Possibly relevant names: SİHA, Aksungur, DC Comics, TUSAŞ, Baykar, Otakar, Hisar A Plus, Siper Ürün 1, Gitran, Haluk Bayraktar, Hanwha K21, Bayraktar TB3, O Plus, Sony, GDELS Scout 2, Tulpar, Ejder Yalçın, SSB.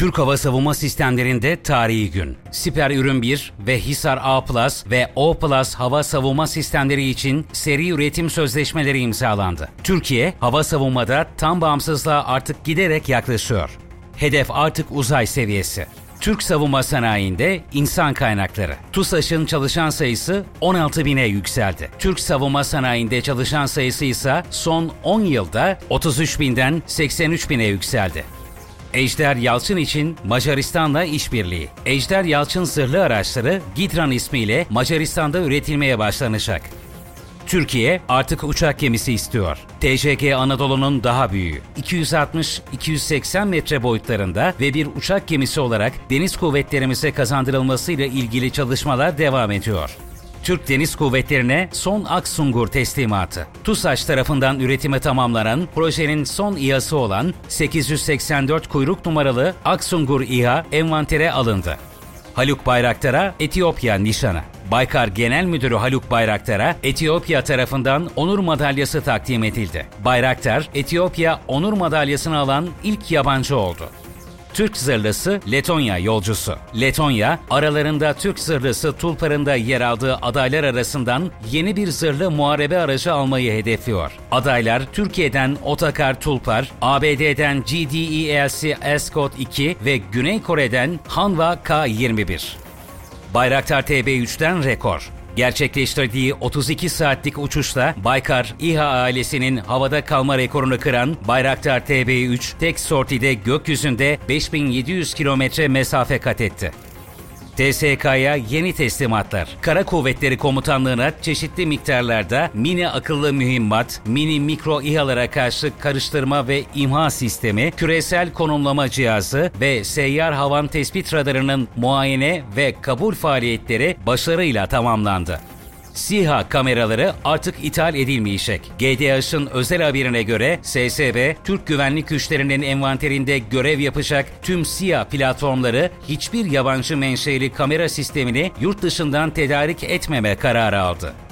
Türk Hava Savunma Sistemleri'nde tarihi gün. Siper Ürün 1 ve Hisar A Plus ve O Plus hava savunma sistemleri için seri üretim sözleşmeleri imzalandı. Türkiye, hava savunmada tam bağımsızlığa artık giderek yaklaşıyor. Hedef artık uzay seviyesi. Türk savunma sanayinde insan kaynakları. TUSAŞ'ın çalışan sayısı 16.000'e yükseldi. Türk savunma sanayinde çalışan sayısı ise son 10 yılda 33.000'den 83.000'e yükseldi. Ejder Yalçın için Macaristan'la işbirliği. Ejder Yalçın zırhlı araçları Gitran ismiyle Macaristan'da üretilmeye başlanacak. Türkiye artık uçak gemisi istiyor. TCG Anadolu'nun daha büyüğü, 260-280 metre boyutlarında ve bir uçak gemisi olarak deniz kuvvetlerimize kazandırılmasıyla ilgili çalışmalar devam ediyor. Türk Deniz Kuvvetleri'ne son Aksungur teslimatı. TUSAŞ tarafından üretime tamamlanan projenin son İHA'sı olan 884 kuyruk numaralı Aksungur İHA envantere alındı. Haluk Bayraktar'a Etiyopya nişanı. Baykar Genel Müdürü Haluk Bayraktar'a Etiyopya tarafından onur madalyası takdim edildi. Bayraktar, Etiyopya onur madalyasını alan ilk yabancı oldu. Türk zırhlısı Letonya yolcusu. Letonya, aralarında Türk zırhlısı Tulpar'ın da yer aldığı adaylar arasından yeni bir zırhlı muharebe aracı almayı hedefliyor. Adaylar Türkiye'den Otakar Tulpar, ABD'den GDELS Scout 2 ve Güney Kore'den Hanwha K21. Bayraktar TB3'ten rekor. Gerçekleştirdiği 32 saatlik uçuşla Baykar, İHA ailesinin havada kalma rekorunu kıran Bayraktar TB3 tek sortide gökyüzünde 5700 kilometre mesafe kat etti. TSK'ya yeni teslimatlar. Kara Kuvvetleri Komutanlığı'na çeşitli miktarlarda mini akıllı mühimmat, mini mikro İHA'lara karşı karıştırma ve imha sistemi, küresel konumlama cihazı ve seyyar havan tespit radarının muayene ve kabul faaliyetleri başarıyla tamamlandı. SİHA kameraları artık ithal edilmeyecek. GDELS'in özel haberine göre SSB, Türk Güvenlik Güçlerinin envanterinde görev yapacak tüm SİHA platformları hiçbir yabancı menşeli kamera sistemini yurt dışından tedarik etmeme kararı aldı.